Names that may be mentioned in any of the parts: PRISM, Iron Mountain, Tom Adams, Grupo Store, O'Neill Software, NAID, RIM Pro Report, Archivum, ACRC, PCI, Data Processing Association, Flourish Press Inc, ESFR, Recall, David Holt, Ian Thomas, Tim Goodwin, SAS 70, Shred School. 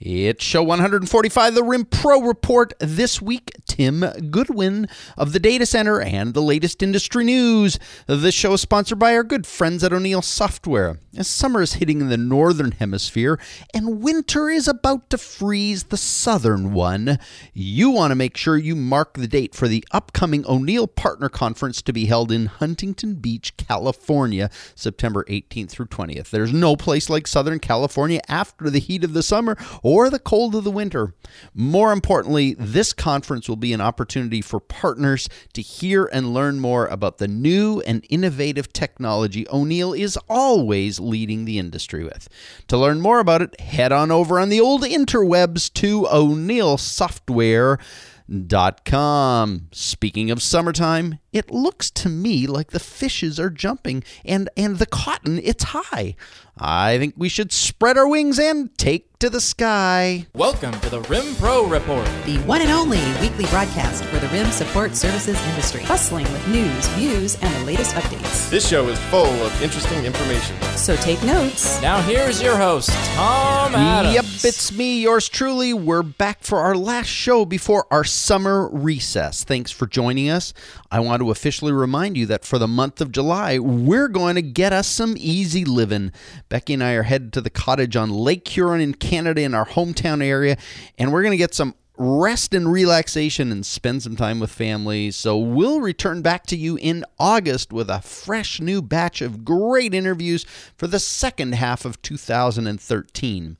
It's show 145, the RIM Pro Report. This week, Tim Goodwin of the Data Center and the latest industry news. This show is sponsored by our good friends at O'Neill Software. As summer is hitting in the northern hemisphere and winter is about to freeze the southern one, you want to make sure you mark the date for the upcoming O'Neill Partner Conference to be held in Huntington Beach, California, September 18th through 20th. There's no place like Southern California after the heat of the summer or the cold of the winter. More importantly, this conference will be an opportunity for partners to hear and learn more about the new and innovative technology O'Neill is always leading the industry with. To learn more about it, head on over on the old interwebs to O'NeillSoftware.com. Speaking of summertime, it looks to me like the fishes are jumping and the cotton, it's high. I think we should spread our wings and take to the sky. Welcome to the RIM Pro Report, the one and only weekly broadcast for the RIM support services industry, bustling with news, views, and the latest updates. This show is full of interesting information, so take notes. Now here's your host, Tom Adams. Yep, it's me, yours truly. We're back for our last show before our summer recess. Thanks for joining us. I want to officially remind you that for the month of July, we're going to get us some easy living. Becky and I are headed to the cottage on Lake Huron in Canada in our hometown area, and we're going to get some rest and relaxation and spend some time with family. So we'll return back to you in August with a fresh new batch of great interviews for the second half of 2013.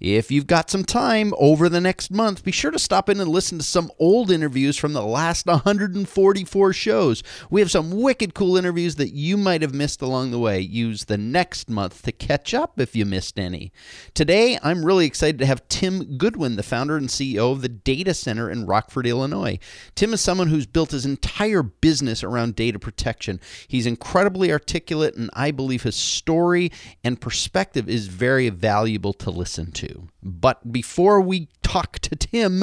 If you've got some time over the next month, be sure to stop in and listen to some old interviews from the last 144 shows. We have some wicked cool interviews that you might have missed along the way. Use the next month to catch up if you missed any. Today, I'm really excited to have Tim Goodwin, the founder and CEO of the Data Center in Rockford, Illinois. Tim is someone who's built his entire business around data protection. He's incredibly articulate, and I believe his story and perspective is very valuable to listen to. But before we talk to Tim,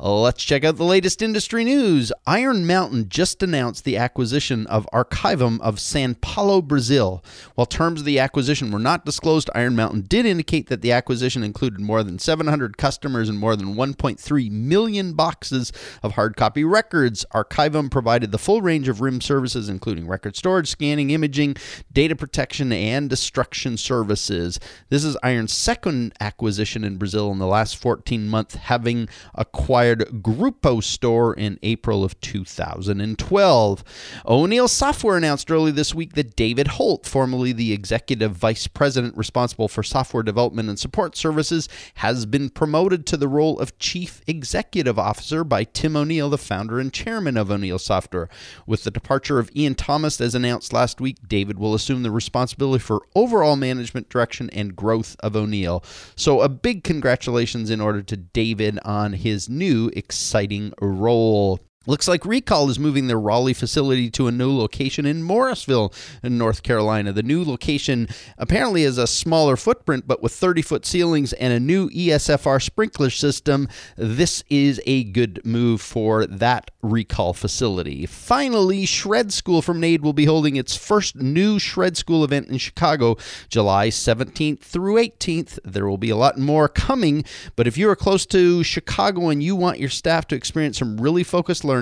let's check out the latest industry news. Iron Mountain just announced the acquisition of Archivum of São Paulo, Brazil. While terms of the acquisition were not disclosed, Iron Mountain did indicate that the acquisition included more than 700 customers and more than 1.3 million boxes of hard copy records. Archivum provided the full range of RIM services, including record storage, scanning, imaging, data protection, and destruction services. This is Iron's second acquisition in Brazil in the last 14 months, having acquired Grupo Store in April of 2012. O'Neill Software announced early this week that David Holt, formerly the executive vice president responsible for software development and support services, has been promoted to the role of chief executive officer by Tim O'Neill, the founder and chairman of O'Neill Software. With the departure of Ian Thomas, as announced last week, David will assume the responsibility for overall management, direction, and growth of O'Neill. So a big congratulations in order to David on his new exciting role. Looks like Recall is moving their Raleigh facility to a new location in Morrisville, in North Carolina. The new location apparently is a smaller footprint, but with 30-foot ceilings and a new ESFR sprinkler system, this is a good move for that Recall facility. Finally, Shred School from NAID will be holding its first new Shred School event in Chicago, July 17th through 18th. There will be a lot more coming, but if you are close to Chicago and you want your staff to experience some really focused learning,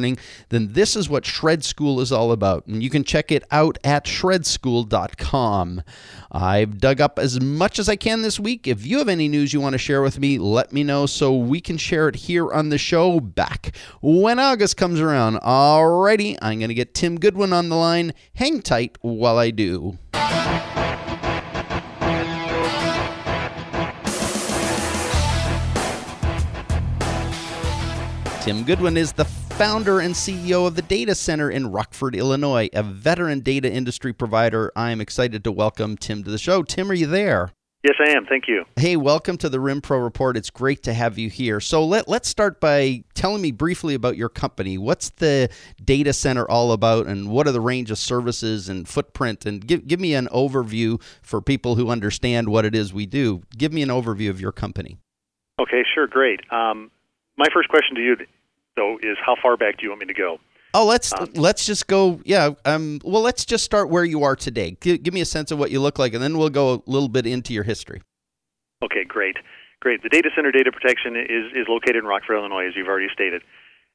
then this is what Shred School is all about. And you can check it out at shredschool.com. I've dug up as much as I can this week. If you have any news you want to share with me, let me know so we can share it here on the show back when August comes around. Alrighty, I'm going to get Tim Goodwin on the line. Hang tight while I do. Tim Goodwin is the founder and CEO of the Data Center in Rockford, Illinois, a veteran data industry provider. I'm excited to welcome Tim to the show. Tim, are you there? Yes, I am. Thank you. Hey, welcome to the RIM Pro Report. It's great to have you here. So let's start by telling me briefly about your company. What's the Data Center all about, and what are the range of services and footprint? And give me an overview for people who understand what it is we do. Give me an overview of your company. Okay, sure. Great. My first question to you though, is how far back do you want me to go? Oh, let's just go, yeah. Well, let's just start where you are today. Give me a sense of what you look like, and then we'll go a little bit into your history. Okay, great. Great. The data center data protection is located in Rockford, Illinois, as you've already stated.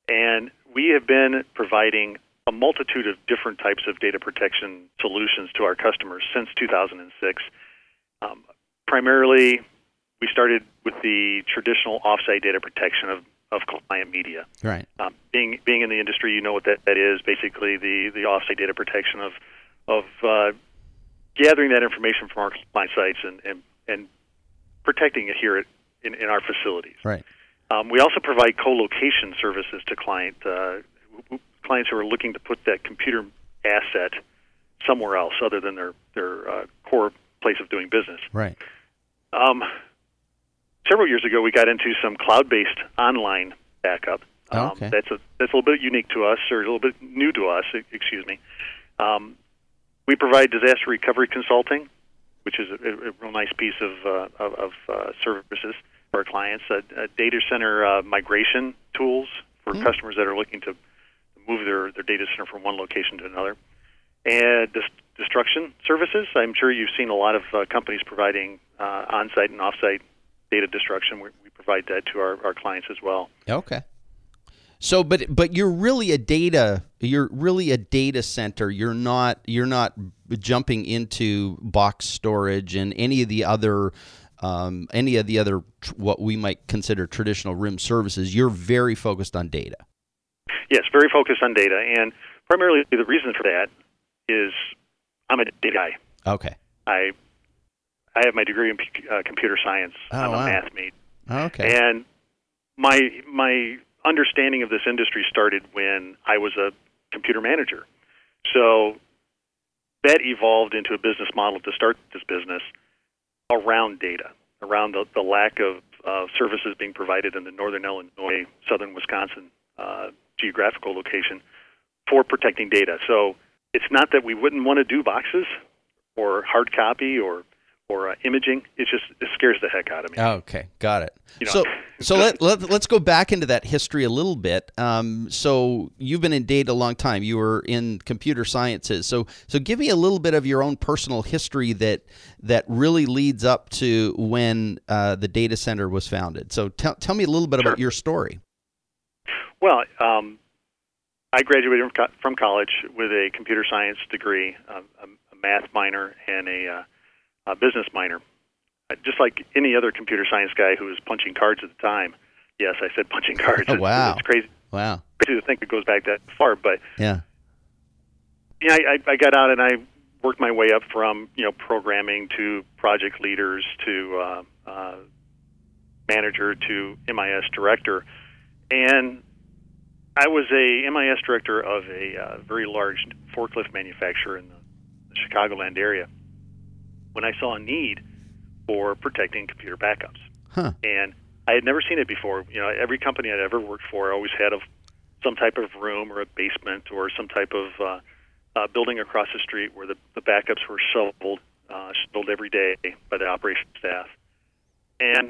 And we have been providing a multitude of different types of data protection solutions to our customers since 2006. Primarily, we started with the traditional offsite data protection of client media. Right. Being in the industry, you know what that is. Basically, the offsite data protection of gathering that information from our client sites and protecting it here in our facilities. Right. We also provide co-location services to clients who are looking to put that computer asset somewhere else other than their core place of doing business. Right. Several years ago, we got into some cloud-based online backup. Okay. That's a little bit unique to us, or a little bit new to us. Excuse me. We provide disaster recovery consulting, which is a real nice piece of services for our clients. Data center migration tools for customers that are looking to move their data center from one location to another. And destruction services. I'm sure you've seen a lot of companies providing on-site and off-site data destruction. We provide that to our clients as well. Okay. So, but you're really a data center. You're not jumping into box storage and any of the other what we might consider traditional RIM services. You're very focused on data. Yes, very focused on data, and primarily the reason for that is I'm a data guy. Okay. I have my degree in computer science. I'm a math major. Okay. And my understanding of this industry started when I was a computer manager. So that evolved into a business model to start this business around data, around the lack of services being provided in the northern Illinois, southern Wisconsin geographical location for protecting data. So it's not that we wouldn't want to do boxes or hard copy or imaging. It's just, it scares the heck out of me. Okay, got it. You know, so let's go back into that history a little bit. So you've been in data a long time. You were in computer sciences. So give me a little bit of your own personal history that really leads up to when the data center was founded. So tell me a little bit about your story. Well, I graduated from college with a computer science degree, a math minor, and a business minor. Just like any other computer science guy who was punching cards at the time. Yes, I said punching cards. Oh, wow. It's crazy. Wow. Crazy to think it goes back that far, but yeah. Yeah, I got out and I worked my way up from programming to project leaders to manager to MIS director, and I was a MIS director of a very large forklift manufacturer in the Chicagoland area when I saw a need for protecting computer backups. Huh. And I had never seen it before. Every company I'd ever worked for always had some type of room or a basement or some type of building across the street where the backups were shoveled every day by the operations staff. And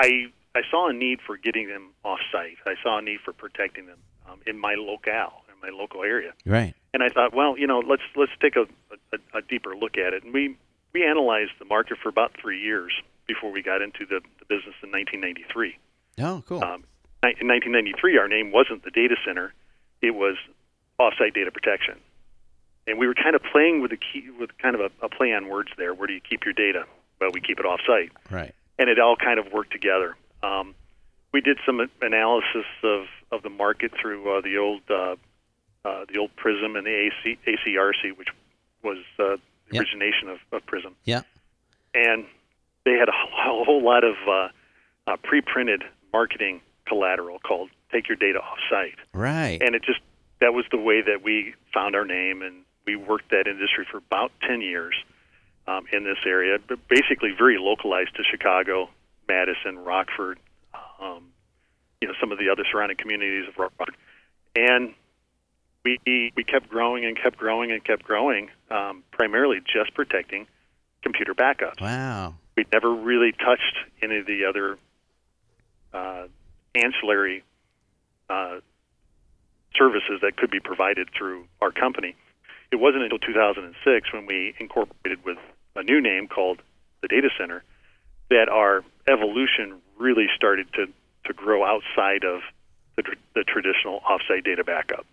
I saw a need for getting them off-site. I saw a need for protecting them in my locale, in my local area. Right. And I thought, well, let's take a deeper look at it. And we analyzed the market for about 3 years before we got into the business in 1993. Oh, cool. In 1993, our name wasn't the data center. It was offsite data protection. And we were kind of playing with a play on words there. Where do you keep your data? Well, we keep it offsite. Right. And it all kind of worked together. We did some analysis of the market through the old PRISM and the ACRC, which was the origination of PRISM. Yeah, and they had a whole lot of pre-printed marketing collateral called "Take Your Data Offsite." Right, and that was the way that we found our name, and we worked that industry for about 10 years in this area, but basically very localized to Chicago, Madison, Rockford, some of the other surrounding communities of Rockford. And we kept growing and kept growing and kept growing, primarily just protecting computer backups. Wow. We never really touched any of the other ancillary services that could be provided through our company. It wasn't until 2006 when we incorporated with a new name called the Data Center that our evolution really started to grow outside of the traditional offsite data backup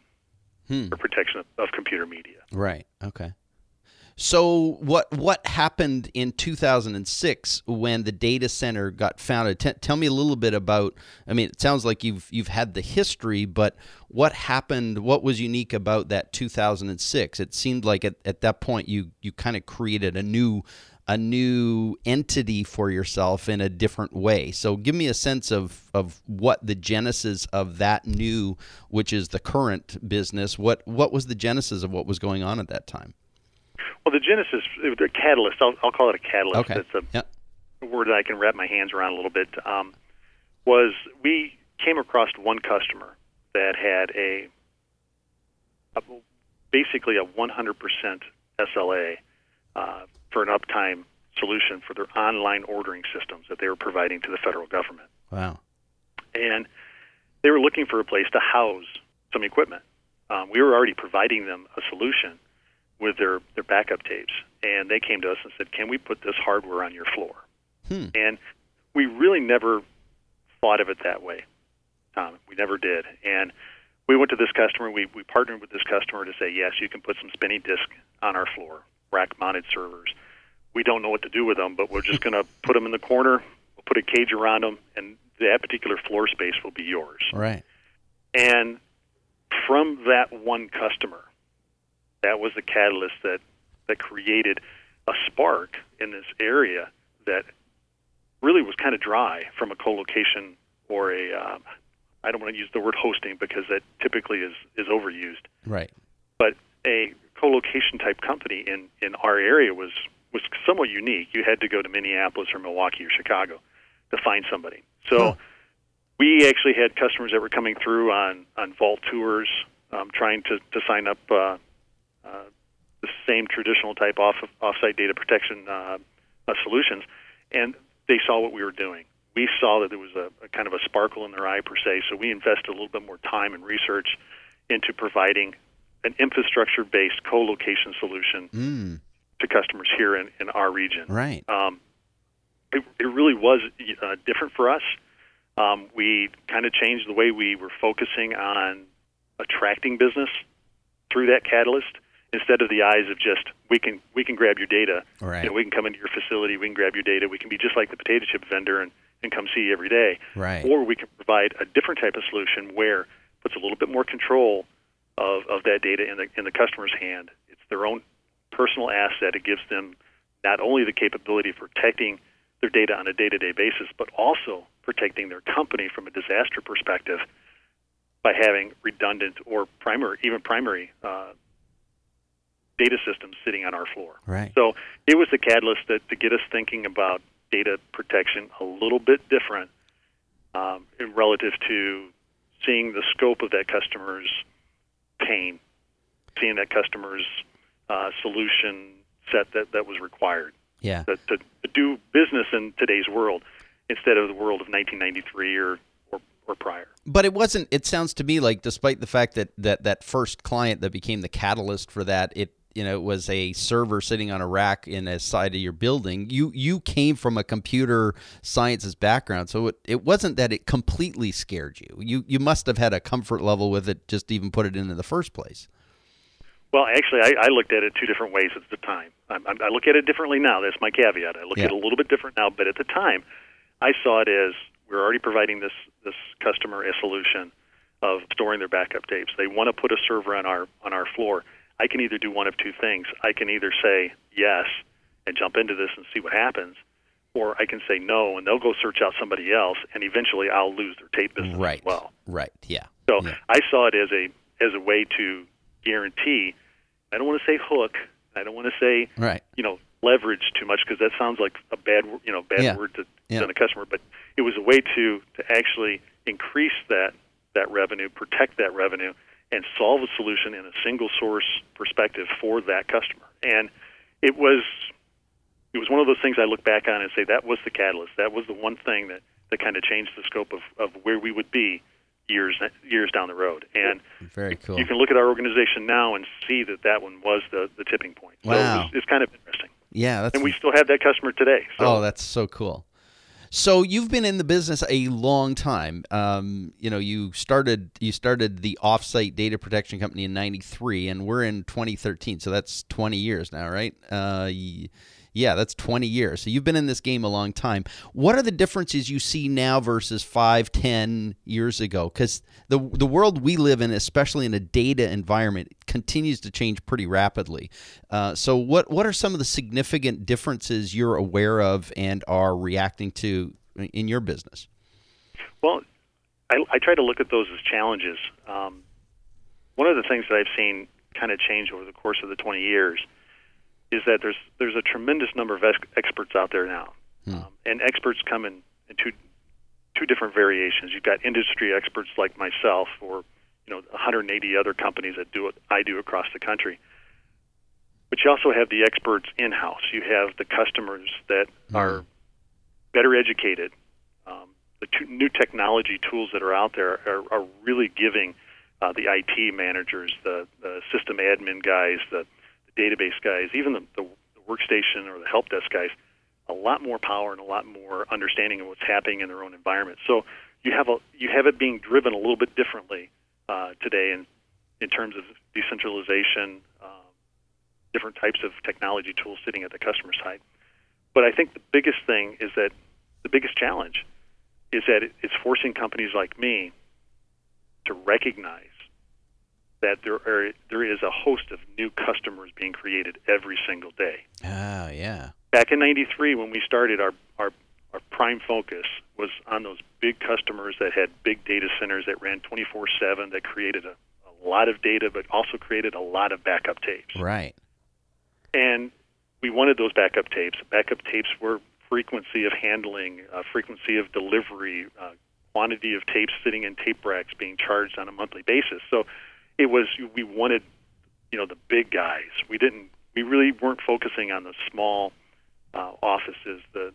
for protection of computer media. Right. Okay. So what happened in 2006 when the data center got founded? Tell me a little bit about, I mean, it sounds like you've had the history, but what happened, what was unique about that 2006? It seemed like at that point you kind of created a new entity for yourself in a different way. So give me a sense of what the genesis of that new, which is the current business, what was the genesis of what was going on at that time? Well, the genesis, the catalyst, I'll call it a catalyst. Okay. That's a word that I can wrap my hands around a little bit, was we came across one customer that had basically a 100% SLA for an uptime solution for their online ordering systems that they were providing to the federal government. Wow. And they were looking for a place to house some equipment. We were already providing them a solution with their backup tapes, and they came to us and said, can we put this hardware on your floor? And we really never thought of it that way, Tom. We never did. And we went to this customer, we partnered with this customer to say, yes, you can put some spinning disk on our floor, rack-mounted servers. We don't know what to do with them, but we're just going to put them in the corner, we'll put a cage around them, and that particular floor space will be yours. Right. And from that one customer, that was the catalyst that created a spark in this area that really was kind of dry from a co-location or a, I don't want to use the word hosting because that typically is overused. Right. But a co-location type company in our area was somewhat unique. You had to go to Minneapolis or Milwaukee or Chicago to find somebody. So we actually had customers that were coming through on vault tours, trying to sign up the same traditional type offsite data protection solutions, and they saw what we were doing. We saw that there was a kind of a sparkle in their eye, per se, so we invested a little bit more time and research into providing an infrastructure-based co-location solution to customers here in our region. Right. It really was different for us. We kind of changed the way we were focusing on attracting business through that catalyst, instead of the eyes of just we can grab your data. Right. You know, we can come into your facility, we can grab your data, we can be just like the potato chip vendor and come see you every day. Right. Or we can provide a different type of solution where it puts a little bit more control of that data in the customer's hand. It's their own personal asset. It gives them not only the capability of protecting their data on a day-to-day basis, but also protecting their company from a disaster perspective by having redundant or primary data systems sitting on our floor. Right. So it was the catalyst to get us thinking about data protection a little bit different in relative to seeing the scope of that customer's pain, seeing that customer's solution set that was required. Yeah. To do business in today's world instead of the world of 1993 or prior. But it wasn't, it sounds to me like, despite the fact that first client that became the catalyst for that, it was a server sitting on a rack in a side of your building. You came from a computer sciences background, so it wasn't that it completely scared you. You must have had a comfort level with it just to even put it into the first place. Well, actually, I looked at it two different ways at the time. I look at it differently now. That's my caveat. I look at it a little bit different now, but at the time, I saw it as we're already providing this customer a solution of storing their backup tapes. They want to put a server on our floor. I can either do one of two things. I can either say yes and jump into this and see what happens, or I can say no and they'll go search out somebody else, and eventually I'll lose their tape business as well. Right, yeah. So I saw it as a way to guarantee. I don't want to say hook. I don't want to say leverage too much, because that sounds like a bad word to the customer. But it was a way to actually increase that revenue, protect that revenue, and solve a solution in a single source perspective for that customer. And it was one of those things I look back on and say that was the catalyst. That was the one thing that kind of changed the scope of where we would be years down the road. And very cool. You can look at our organization now and see that one was the tipping point. So wow. It's kind of interesting. Yeah, and we still have that customer today. So. Oh, that's so cool. So you've been in the business a long time. You know, you started the offsite data protection company in '93, and we're in 2013. So that's 20 years now, right? Yeah, that's 20 years. So you've been in this game a long time. What are the differences you see now versus 5, 10 years ago? Because the world we live in, especially in a data environment, continues to change pretty rapidly. So what are some of the significant differences you're aware of and are reacting to in your business? Well, I try to look at those as challenges. One of the things that I've seen kind of change over the course of the 20 years is that there's a tremendous number of experts out there now. And experts come in two different variations. You've got industry experts like myself, or 180 other companies that do what I do across the country. But you also have the experts in-house. You have the customers that are better educated. The new technology tools that are out there are really giving the IT managers, the system admin guys, the database guys, even the workstation or the help desk guys, a lot more power and a lot more understanding of what's happening in their own environment. So you have it being driven a little bit differently today in terms of decentralization, different types of technology tools sitting at the customer side. But I think the biggest thing is that the biggest challenge is that it's forcing companies like me to recognize that there is a host of new customers being created every single day. Oh, yeah. Back in '93, when we started, our prime focus was on those big customers that had big data centers that ran 24/7, that created a lot of data, but also created a lot of backup tapes. Right. And we wanted those backup tapes. Backup tapes were frequency of handling, frequency of delivery, quantity of tapes sitting in tape racks being charged on a monthly basis. So it was, we wanted, the big guys. We really weren't focusing on the small offices, the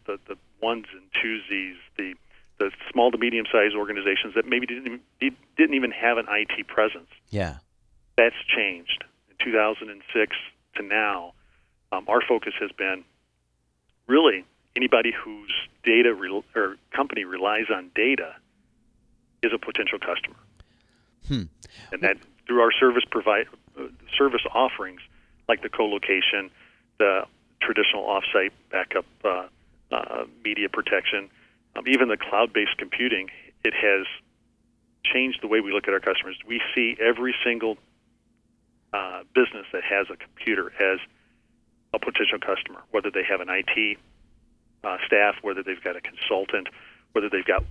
ones and twosies, the small to medium sized organizations that maybe didn't even have an IT presence. Yeah, that's changed in 2006 to now. Our focus has been really anybody whose data or company relies on data is a potential customer. And that through our service offerings, like the co-location, the traditional offsite backup media protection, even the cloud-based computing, it has changed the way we look at our customers. We see every single business that has a computer as a potential customer, whether they have an IT staff, whether they've got a consultant, whether they've got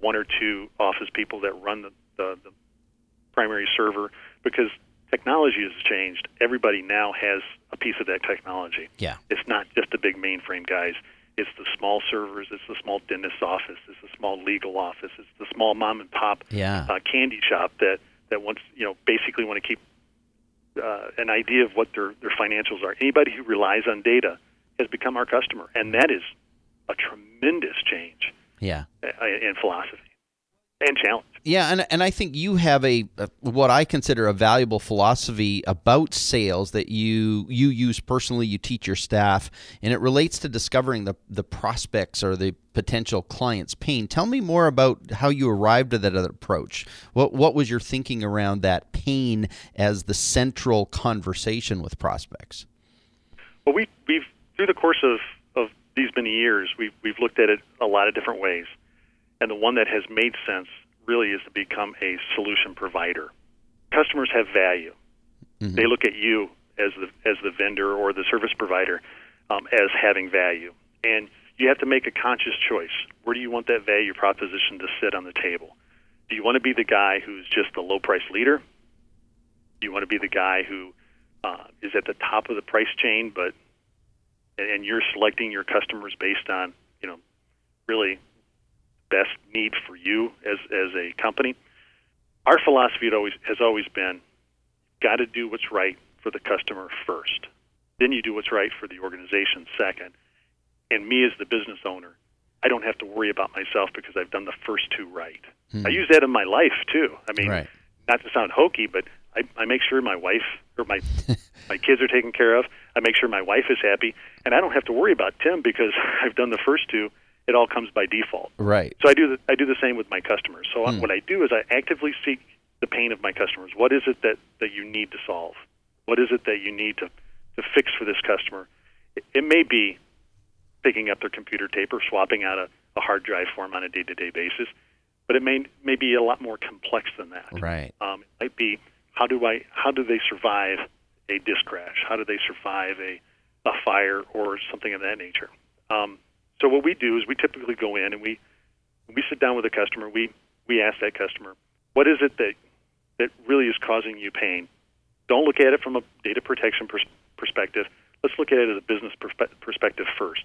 one or two office people that run the primary server, because technology has changed. Everybody now has a piece of that technology. Yeah. It's not just the big mainframe guys. It's the small servers. It's the small dentist's office. It's the small legal office. It's the small mom and pop candy shop that wants, basically want to keep an idea of what their financials are. Anybody who relies on data has become our customer, and that is a tremendous change. Yeah. In philosophy and challenge. Yeah, and I think you have a what I consider a valuable philosophy about sales that you use personally, you teach your staff, and it relates to discovering the prospects or the potential client's pain. Tell me more about how you arrived at that approach. What was your thinking around that pain as the central conversation with prospects? Well, we've through the course of these many years, we've looked at it a lot of different ways, and the one that has made sense really is to become a solution provider. Customers have value. They look at you as the vendor or the service provider as having value. And you have to make a conscious choice. Where do you want that value proposition to sit on the table? Do you want to be the guy who's just the low-price leader? Do you want to be the guy who is at the top of the price chain, and you're selecting your customers based on, really best need for you as a company? Our philosophy has always been, got to do what's right for the customer first. Then you do what's right for the organization second. And me as the business owner, I don't have to worry about myself because I've done the first two right. I use that in my life too. I mean, not to sound hokey, but I make sure my wife or my kids are taken care of. I make sure my wife is happy. And I don't have to worry about Tim because I've done the first two it all comes by default. Right. So I do the same with my customers. So what I do is I actively seek the pain of my customers. What is it that you need to solve? What is it that you need to fix for this customer? It may be picking up their computer tape or swapping out a hard drive for them on a day-to-day basis, but it may be a lot more complex than that. Right. It might be how do they survive a disk crash? How do they survive a fire or something of that nature? So what we do is we typically go in and we sit down with a customer. We ask that customer, what is it that really is causing you pain? Don't look at it from a data protection perspective. Let's look at it as a business perspective first.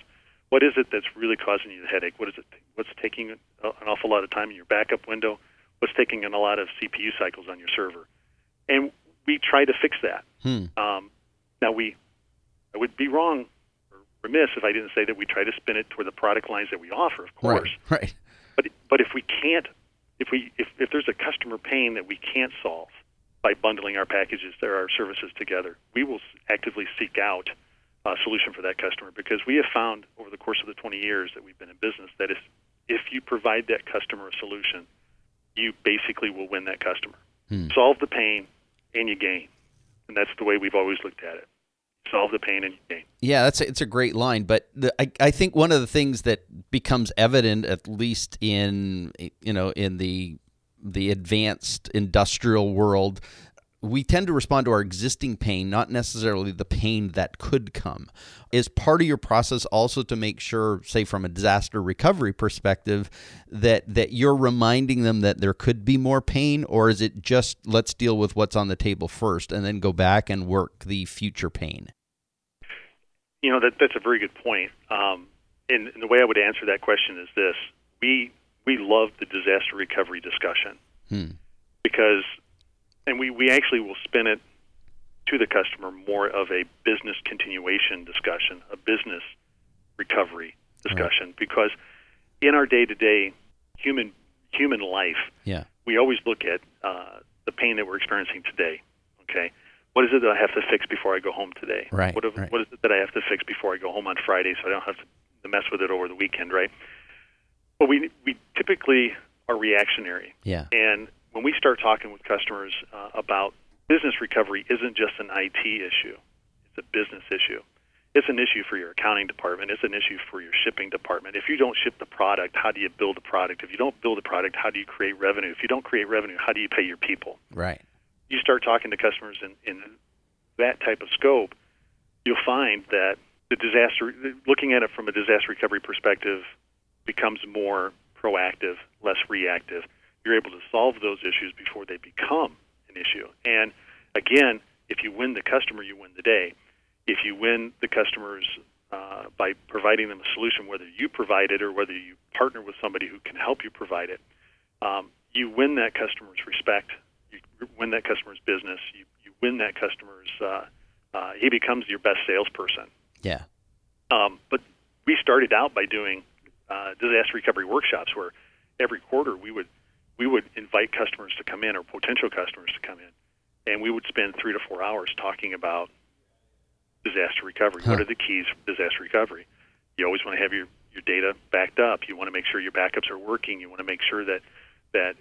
What is it that's really causing you the headache? What is it? What's taking an awful lot of time in your backup window? What's taking in a lot of CPU cycles on your server? And we try to fix that. Now, I would be wrong or remiss if I didn't say that we try to spin it toward the product lines that we offer, of course. Right. But if we can't, if there's a customer pain that we can't solve by bundling our packages or our services together, we will actively seek out a solution for that customer, because we have found over the course of the 20 years that we've been in business that if you provide that customer a solution, you basically will win that customer. Solve the pain and you gain. And that's the way we've always looked at it. Solve the pain and you gain. Yeah, it's a great line. But I think one of the things that becomes evident, at least in the advanced industrial world, we tend to respond to our existing pain, not necessarily the pain that could come. Is part of your process also to make sure, say from a disaster recovery perspective, that you're reminding them that there could be more pain? Or is it just, let's deal with what's on the table first and then go back and work the future pain? You know, that's a very good point. And the way I would answer that question is this. We love the disaster recovery discussion because... And we actually will spin it to the customer more of a business continuation discussion, a business recovery discussion, because in our day-to-day human life, we always look at the pain that we're experiencing today. Okay, what is it that I have to fix before I go home today? Right. What is it that I have to fix before I go home on Friday so I don't have to mess with it over the weekend? Right. But we typically are reactionary. Yeah. And when we start talking with customers about business recovery, isn't just an IT issue. It's a business issue. It's an issue for your accounting department. It's an issue for your shipping department. If you don't ship the product, how do you build a product? If you don't build a product, how do you create revenue? If you don't create revenue, how do you pay your people? Right. You start talking to customers in that type of scope, you'll find that looking at it from a disaster recovery perspective becomes more proactive, less reactive. You're able to solve those issues before they become an issue. And again, if you win the customer, you win the day. If you win the customers by providing them a solution, whether you provide it or whether you partner with somebody who can help you provide it, you win that customer's respect, you win that customer's business, you win that customer's, he becomes your best salesperson. Yeah. But we started out by doing disaster recovery workshops where every quarter we would invite customers to come in or potential customers to come in, and we would spend 3 to 4 hours talking about disaster recovery. What are the keys for disaster recovery? You always want to have your data backed up. You want to make sure your backups are working. You want to make sure that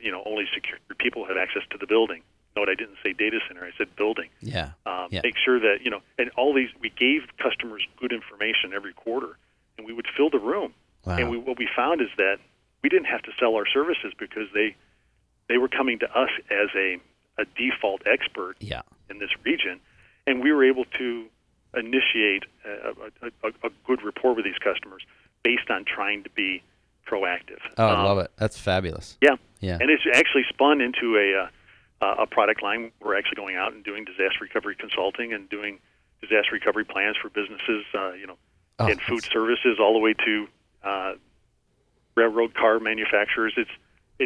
you know, only secure people have access to the building. Note I didn't say data center. I said building. Yeah. Make sure that, you know, and all these, we gave customers good information every quarter, and we would fill the room. Wow. And what we found is that we didn't have to sell our services because they were coming to us as a default expert in this region, and we were able to initiate a good rapport with these customers based on trying to be proactive. Oh, I love it. That's fabulous. Yeah. Yeah. And it's actually spun into a product line. We're actually going out and doing disaster recovery consulting and doing disaster recovery plans for businesses, and food services all the way to railroad car manufacturers.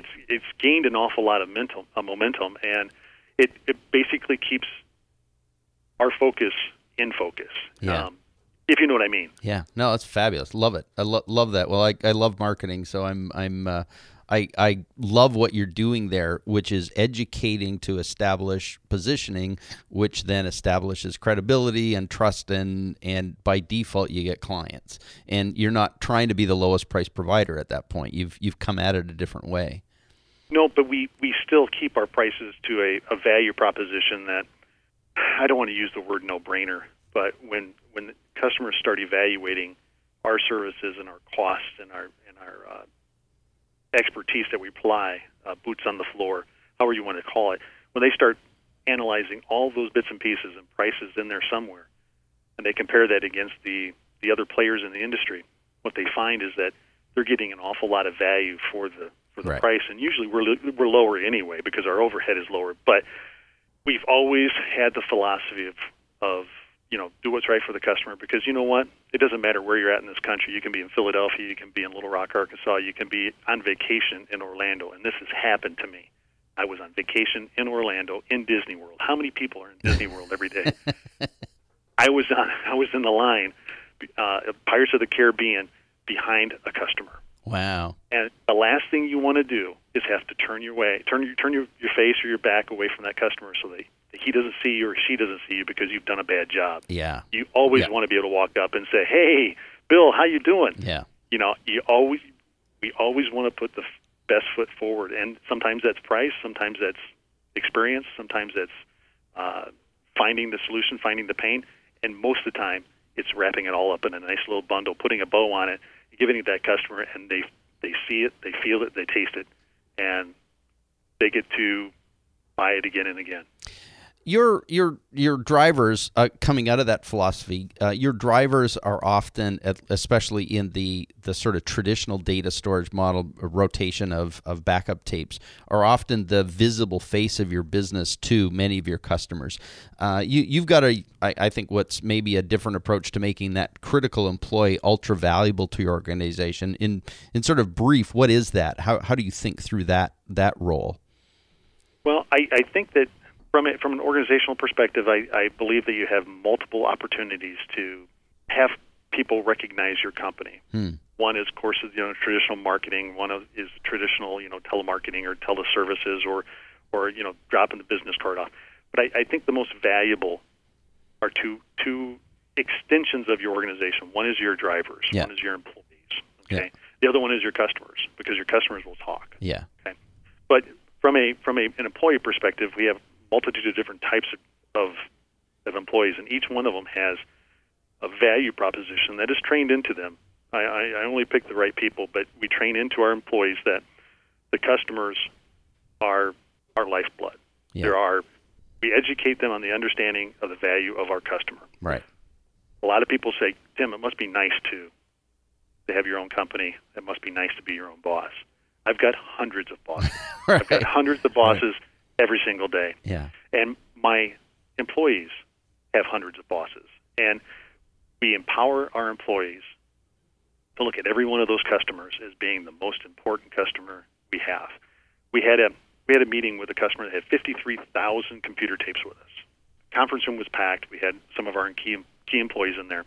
It's gained an awful lot of momentum, and it basically keeps our focus in focus. Yeah. if you know what I mean. Yeah, no, that's fabulous. Love it. I love that. Well, I love marketing, so I love what you're doing there, which is educating to establish positioning, which then establishes credibility and trust, and by default you get clients. And you're not trying to be the lowest price provider at that point. You've come at it a different way. No, but we still keep our prices to a value proposition that, I don't want to use the word no-brainer, but when the customers start evaluating our services and our costs and our expertise that we apply, boots on the floor, however you want to call it, when they start analyzing all those bits and pieces and prices in there somewhere, and they compare that against the other players in the industry, what they find is that they're getting an awful lot of value for the right price, and usually we're lower anyway because our overhead is lower. But we've always had the philosophy of you know, do what's right for the customer, because you know what? It doesn't matter where you're at in this country. You can be in Philadelphia, you can be in Little Rock, Arkansas, you can be on vacation in Orlando, and this has happened to me. I was on vacation in Orlando in Disney World. How many people are in Disney World every day? I was in the line, Pirates of the Caribbean, behind a customer. Wow! And the last thing you want to do is have to turn your face or your back away from that customer so they. He doesn't see you or she doesn't see you because you've done a bad job. Yeah. You always want to be able to walk up and say, "Hey, Bill, how you doing?" Yeah. You know, we always want to put the best foot forward, and sometimes that's price, sometimes that's experience, sometimes that's finding the solution, finding the pain, and most of the time it's wrapping it all up in a nice little bundle, putting a bow on it, giving it to that customer, and they see it, they feel it, they taste it, and they get to buy it again and again. Your drivers coming out of that philosophy, your drivers are often, especially in the sort of traditional data storage model, rotation of backup tapes, are often the visible face of your business to many of your customers. You've got I think what's maybe a different approach to making that critical employee ultra valuable to your organization. In sort of brief, what is that? How do you think through that role? Well, I think that. From an organizational perspective, I believe that you have multiple opportunities to have people recognize your company. One is, of course, traditional marketing. One is traditional, telemarketing or teleservices or dropping the business card off. But I think the most valuable are two extensions of your organization. One is your drivers. Yeah. One is your employees. Okay. Yeah. The other one is your customers, because your customers will talk. Yeah. Okay. But from an employee perspective, we have multitude of different types of employees, and each one of them has a value proposition that is trained into them. I only pick the right people, but we train into our employees that the customers are our lifeblood. Yeah. We educate them on the understanding of the value of our customer. Right. A lot of people say, Tim, it must be nice to have your own company. It must be nice to be your own boss. I've got hundreds of bosses. Right. I've got hundreds of bosses. Right. Every single day. Yeah. And my employees have hundreds of bosses. And we empower our employees to look at every one of those customers as being the most important customer we have. We had a meeting with a customer that had 53,000 computer tapes with us. The conference room was packed. We had some of our key employees in there.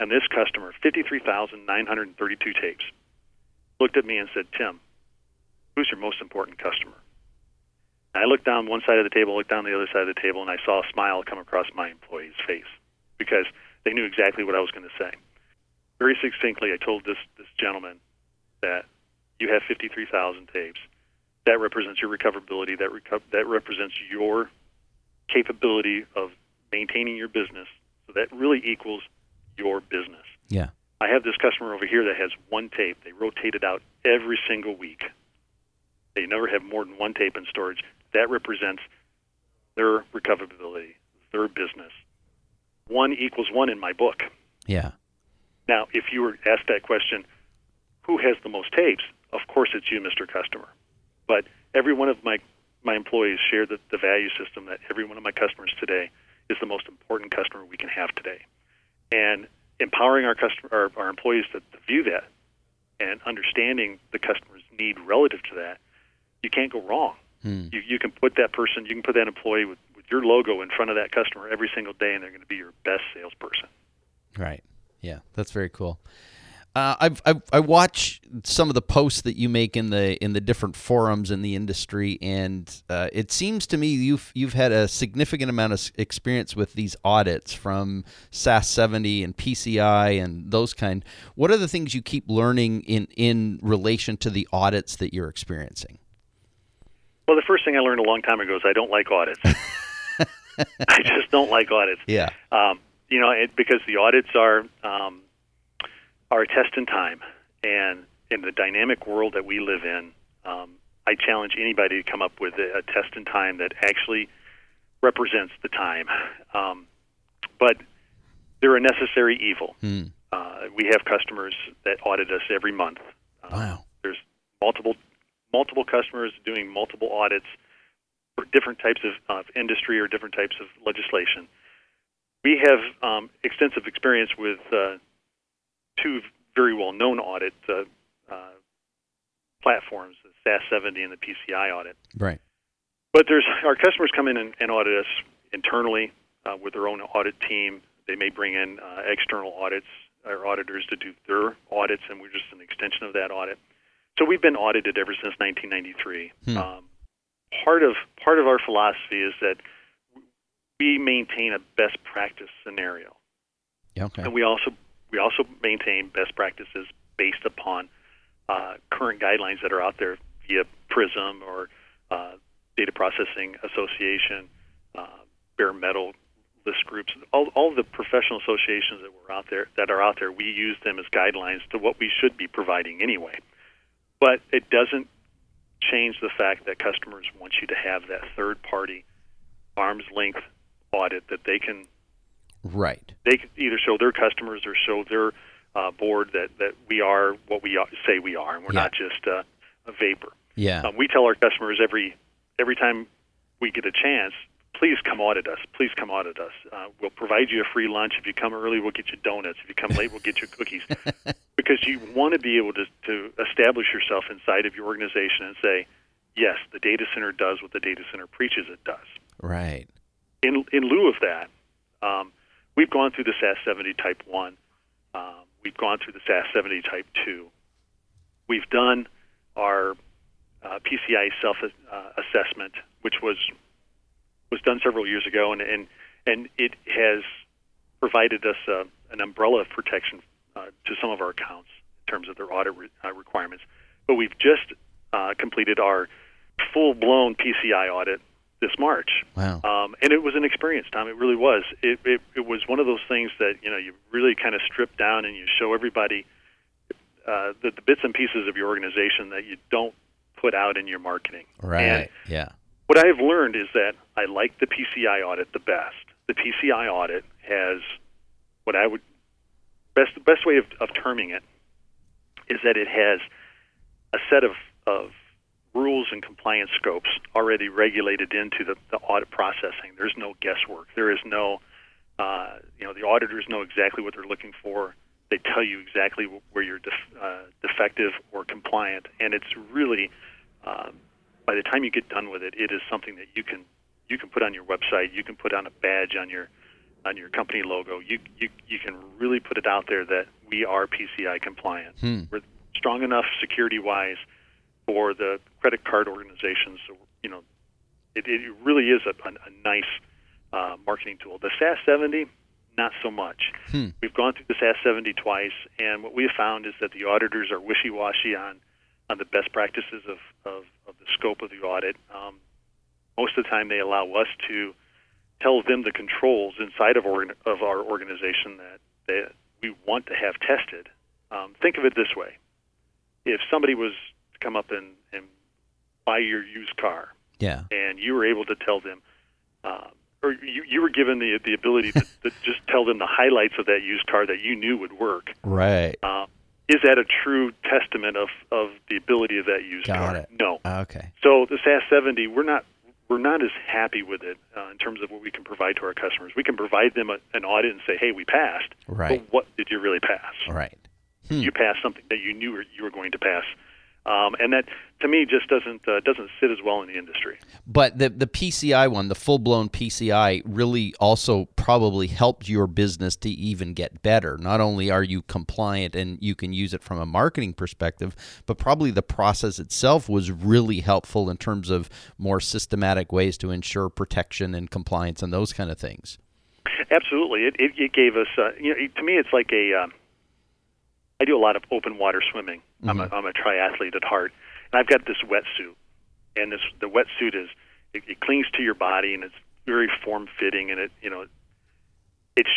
And this customer, 53,932 tapes, looked at me and said, Tim, who's your most important customer? I looked down one side of the table, looked down the other side of the table, and I saw a smile come across my employee's face because they knew exactly what I was going to say. Very succinctly, I told this gentleman that you have 53,000 tapes. That represents your recoverability. That represents your capability of maintaining your business. So that really equals your business. Yeah. I have this customer over here that has one tape. They rotate it out every single week. They never have more than one tape in storage. That represents their recoverability, their business. One equals one in my book. Yeah. Now, if you were asked that question, who has the most tapes? Of course it's you, Mr. Customer. But every one of my employees share the value system that every one of my customers today is the most important customer we can have today. And empowering our employees to view that and understanding the customer's need relative to that, you can't go wrong. You can put that person, you can put that employee with your logo in front of that customer every single day, and they're going to be your best salesperson. Right. Yeah, that's very cool. I watch some of the posts that you make in the different forums in the industry, and it seems to me you've had a significant amount of experience with these audits from SAS 70 and PCI and those kind. What are the things you keep learning in relation to the audits that you're experiencing? Well, the first thing I learned a long time ago is I don't like audits. I just don't like audits. Yeah. You know, because the audits are a test in time, and in the dynamic world that we live in, I challenge anybody to come up with a test in time that actually represents the time. But they're a necessary evil. Mm. We have customers that audit us every month. Wow. There's multiple customers doing multiple audits for different types of industry or different types of legislation. We have extensive experience with two very well-known audit platforms, the SAS 70 and the PCI audit. Right. But our customers come in and audit us internally with their own audit team. They may bring in external audits or auditors to do their audits, and we're just an extension of that audit. So we've been audited ever since 1993. Hmm. Part of our philosophy is that we maintain a best practice scenario. Yeah, okay. And we also maintain best practices based upon current guidelines that are out there via PRISM or Data Processing Association, bare metal list groups, all the professional associations that are out there. We use them as guidelines to what we should be providing anyway. But it doesn't change the fact that customers want you to have that third-party arm's length audit that they can. Right. They can either show their customers or show their board that we are what we say we are, and we're not just a vapor. Yeah. We tell our customers every time we get a chance, please come audit us. Please come audit us. We'll provide you a free lunch. If you come early, we'll get you donuts. If you come late, we'll get you cookies. Because you want to be able to establish yourself inside of your organization and say, yes, the data center does what the data center preaches it does. Right. In lieu of that, we've gone through the SAS 70 Type 1. We've gone through the SAS 70 Type 2. We've done our PCI self-assessment, which was done several years ago, and it has provided us an umbrella of protection to some of our accounts in terms of their audit requirements. But we've just completed our full-blown PCI audit this March. Wow. And it was an experience, Tom. It really was. It was one of those things that, you know, you really kind of strip down and you show everybody the bits and pieces of your organization that you don't put out in your marketing. Right, and yeah. What I have learned is that I like the PCI audit the best. The PCI audit has what I would, the best way of terming it is that it has a set of rules and compliance scopes already regulated into the audit processing. There's no guesswork. There is no, you know, the auditors know exactly what they're looking for. They tell you exactly where you're defective or compliant, and it's really, by the time you get done with it, it is something that you can put on your website. You can put on a badge on your company logo. You can really put it out there that we are PCI compliant. Hmm. We're strong enough security-wise for the credit card organizations, so, you know, it really is a nice marketing tool. The SAS 70, not so much. Hmm. We've gone through the SAS 70 twice, and what we have found is that the auditors are wishy-washy on the best practices of the scope of the audit. Most of the time, they allow us to tell them the controls inside of our organization that we want to have tested. Think of it this way. If somebody was come up and buy your used car. Yeah. And you were able to tell them, or you were given the ability to just tell them the highlights of that used car that you knew would work. Right. Is that a true testament of the ability of that used car? Got it. No. Okay. So the SAS 70, we're not as happy with it in terms of what we can provide to our customers. We can provide them an audit and say, hey, we passed. Right. But what did you really pass? Right. Hmm. You passed something that you knew you were going to pass And that, to me, just doesn't sit as well in the industry. But the PCI one, the full-blown PCI, really also probably helped your business to even get better. Not only are you compliant and you can use it from a marketing perspective, but probably the process itself was really helpful in terms of more systematic ways to ensure protection and compliance and those kind of things. Absolutely. It gave us, to me, it's like a... I do a lot of open water swimming. Mm-hmm. I'm a triathlete at heart, and I've got this wetsuit. And the wetsuit is it clings to your body, and it's very form fitting, and it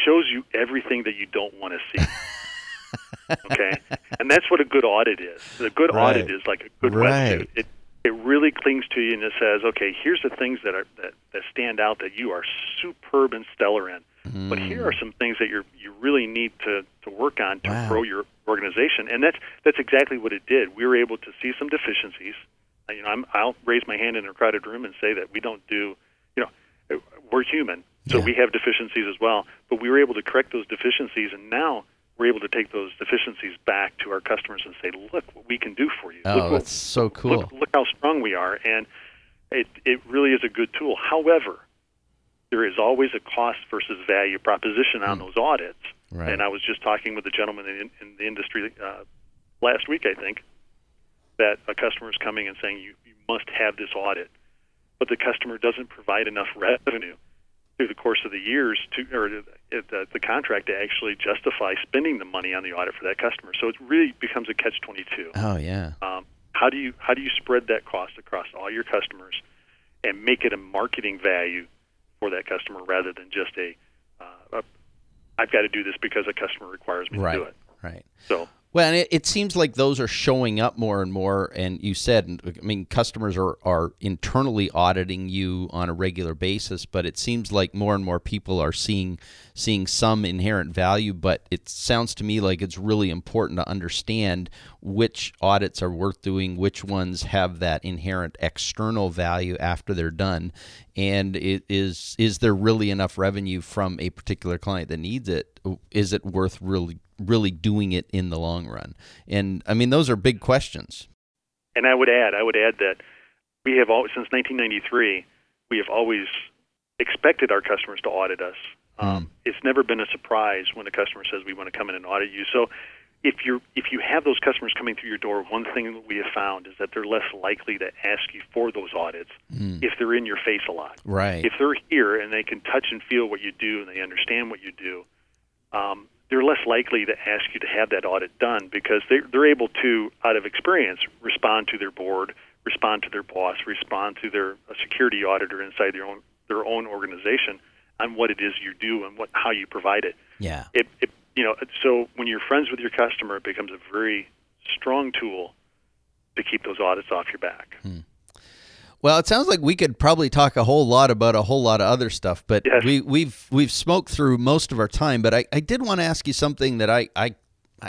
shows you everything that you don't want to see. Okay, and that's what a good audit is. A good audit is like a good wetsuit. It really clings to you, and it says, okay, here's the things that stand out that you are superb and stellar in. But here are some things that you really need to work on to grow your organization, and that's exactly what it did. We were able to see some deficiencies. I'll raise my hand in a crowded room and say that we don't do. We're human, so we have deficiencies as well. But we were able to correct those deficiencies, and now we're able to take those deficiencies back to our customers and say, "Look what we can do for you." Oh, that's so cool! Look how strong we are, and it really is a good tool. However, there is always a cost versus value proposition on those audits. Right. And I was just talking with a gentleman in the industry last week, I think, that a customer is coming and saying, you must have this audit. But the customer doesn't provide enough revenue through the course of the years the contract to actually justify spending the money on the audit for that customer. So it really becomes a catch-22. Oh, yeah. How do you spread that cost across all your customers and make it a marketing value for that customer rather than just I've got to do this because a customer requires me to do it. Right. So. Well, and it seems like those are showing up more and more. And you said, I mean, customers are internally auditing you on a regular basis, but it seems like more and more people are seeing some inherent value. But it sounds to me like it's really important to understand which audits are worth doing, which ones have that inherent external value after they're done, and is there really enough revenue from a particular client that needs it? Is it worth really doing it in the long run? And I mean, those are big questions. And I would add that we have always, since 1993, we have always expected our customers to audit us. It's never been a surprise when a customer says we want to come in and audit you. So if you have those customers coming through your door, one thing that we have found is that they're less likely to ask you for those audits if they're in your face a lot. Right. If they're here and they can touch and feel what you do and they understand what you do, they're less likely to ask you to have that audit done because they're able to, out of experience, respond to their board, respond to their boss, respond to their security auditor inside their own organization on what it is you do and how you provide it. Yeah. So when you're friends with your customer, it becomes a very strong tool to keep those audits off your back. Well, it sounds like we could probably talk a whole lot about a whole lot of other stuff, but yes. we've smoked through most of our time. But I did want to ask you something that I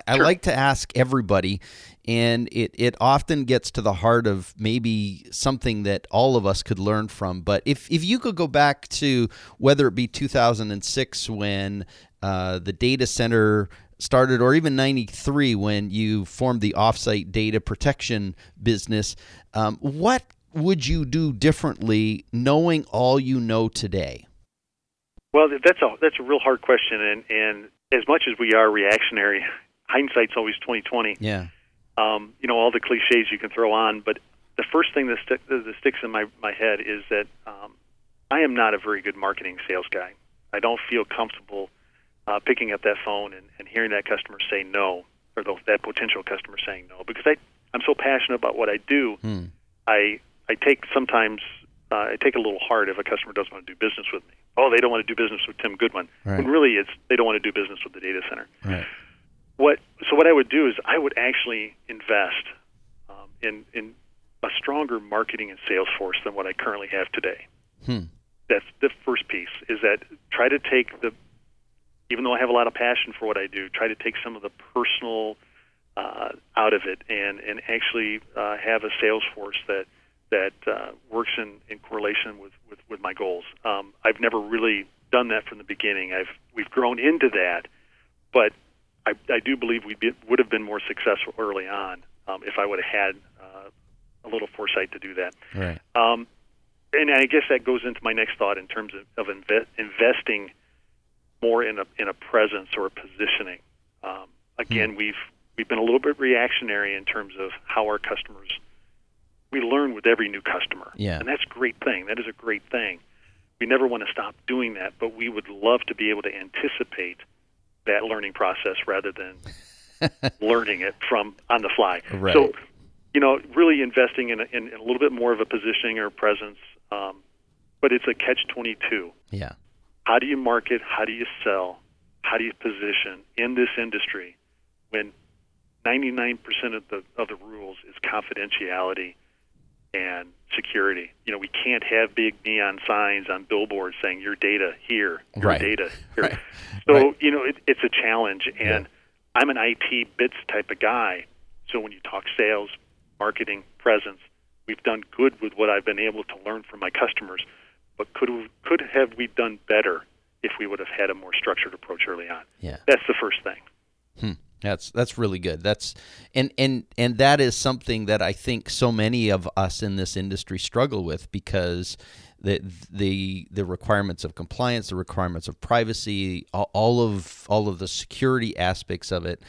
like to ask everybody, and it often gets to the heart of maybe something that all of us could learn from. But if you could go back to whether it be 2006 when the data center started, or even 93 when you formed the offsite data protection business, what would you do differently knowing all you know today? Well, that's a real hard question, and as much as we are reactionary, hindsight's always 20/20. Yeah. All the cliches you can throw on, but the first thing that sticks in my head is that I am not a very good marketing sales guy. I don't feel comfortable picking up that phone and hearing that customer say no, or that potential customer saying no, because I'm so passionate about what I do. I take a little hard if a customer doesn't want to do business with me. Oh, they don't want to do business with Tim Goodwin. Right. And really, it's they don't want to do business with the data center. Right. What I would do is I would actually invest in a stronger marketing and sales force than what I currently have today. That's the first piece, is that try to take even though I have a lot of passion for what I do, try to take some of the personal out of it and actually have a sales force that works in correlation with my goals. I've never really done that from the beginning. We've grown into that, but I do believe we would have been more successful early on if I would have had a little foresight to do that. Right. And I guess that goes into my next thought in terms of investing more in a presence or a positioning. Again, we've been a little bit reactionary in terms of how our customers. We learn with every new customer, and that's a great thing. That is a great thing. We never want to stop doing that, but we would love to be able to anticipate that learning process rather than learning it from on the fly. Right. So, you know, really investing in a little bit more of a positioning or presence, but it's a catch-22. Yeah. How do you market? How do you sell? How do you position in this industry when 99% of the rules is confidentiality and security? You know, we can't have big neon signs on billboards saying your data here, your data here. Right. So, you know, it's a challenge. And I'm an IT bits type of guy. So when you talk sales, marketing, presence, we've done good with what I've been able to learn from my customers. But could we have done better if we would have had a more structured approach early on? Yeah. That's the first thing. That's really good. That's and that is something that I think so many of us in this industry struggle with, because the requirements of compliance, the requirements of privacy, all of the security aspects of it,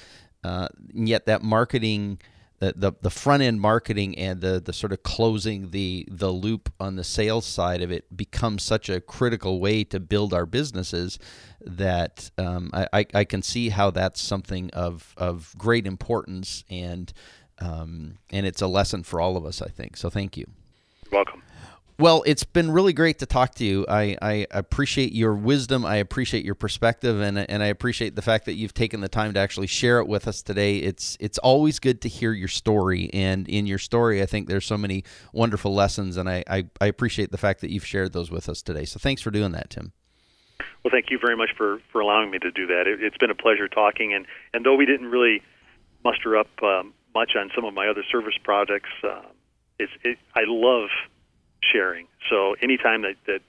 and yet that marketing, the front end marketing and the sort of closing the loop on the sales side of it becomes such a critical way to build our businesses that I can see how that's something of great importance, and it's a lesson for all of us, I think. So thank you. You're welcome. Well, it's been really great to talk to you. I appreciate your wisdom. I appreciate your perspective, and I appreciate the fact that you've taken the time to actually share it with us today. It's always good to hear your story, and in your story, I think there's so many wonderful lessons, and I appreciate the fact that you've shared those with us today. So thanks for doing that, Tim. Well, thank you very much for allowing me to do that. It's been a pleasure talking, and though we didn't really muster up much on some of my other service projects, I love sharing. So anytime that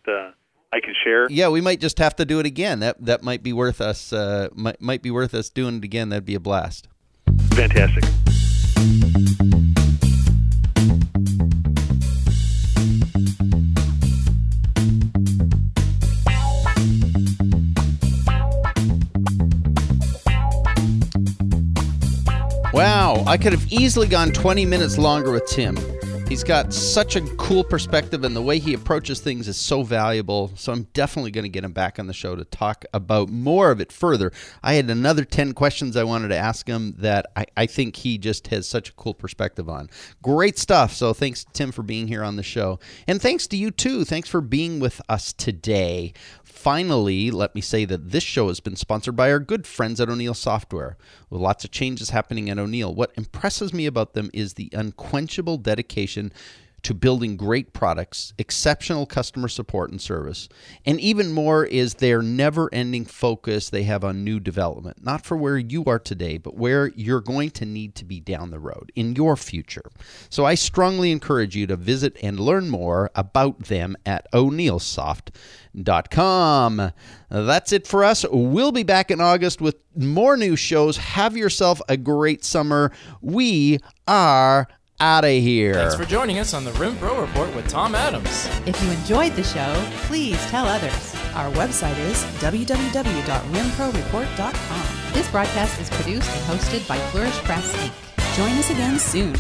I can share, we might just have to do it again. That might be worth us doing it again. That'd be a blast. Fantastic. Wow, I could have easily gone 20 minutes longer with Tim. He's got such a cool perspective, and the way he approaches things is so valuable. So I'm definitely going to get him back on the show to talk about more of it further. I had another 10 questions I wanted to ask him that I think he just has such a cool perspective on. Great stuff. So thanks, Tim, for being here on the show. And thanks to you, too. Thanks for being with us today. Finally, let me say that this show has been sponsored by our good friends at O'Neill Software. With lots of changes happening at O'Neill, what impresses me about them is the unquenchable dedication to building great products, exceptional customer support and service. And even more is their never-ending focus they have on new development, not for where you are today, but where you're going to need to be down the road in your future. So I strongly encourage you to visit and learn more about them at O'NeillSoft.com. That's it for us. We'll be back in August with more new shows. Have yourself a great summer. We are out of here. Thanks for joining us on the RIM Pro Report with Tom Adams. If you enjoyed the show, please tell others. Our website is www.rimproreport.com. This broadcast is produced and hosted by Flourish Press Inc. Join us again soon.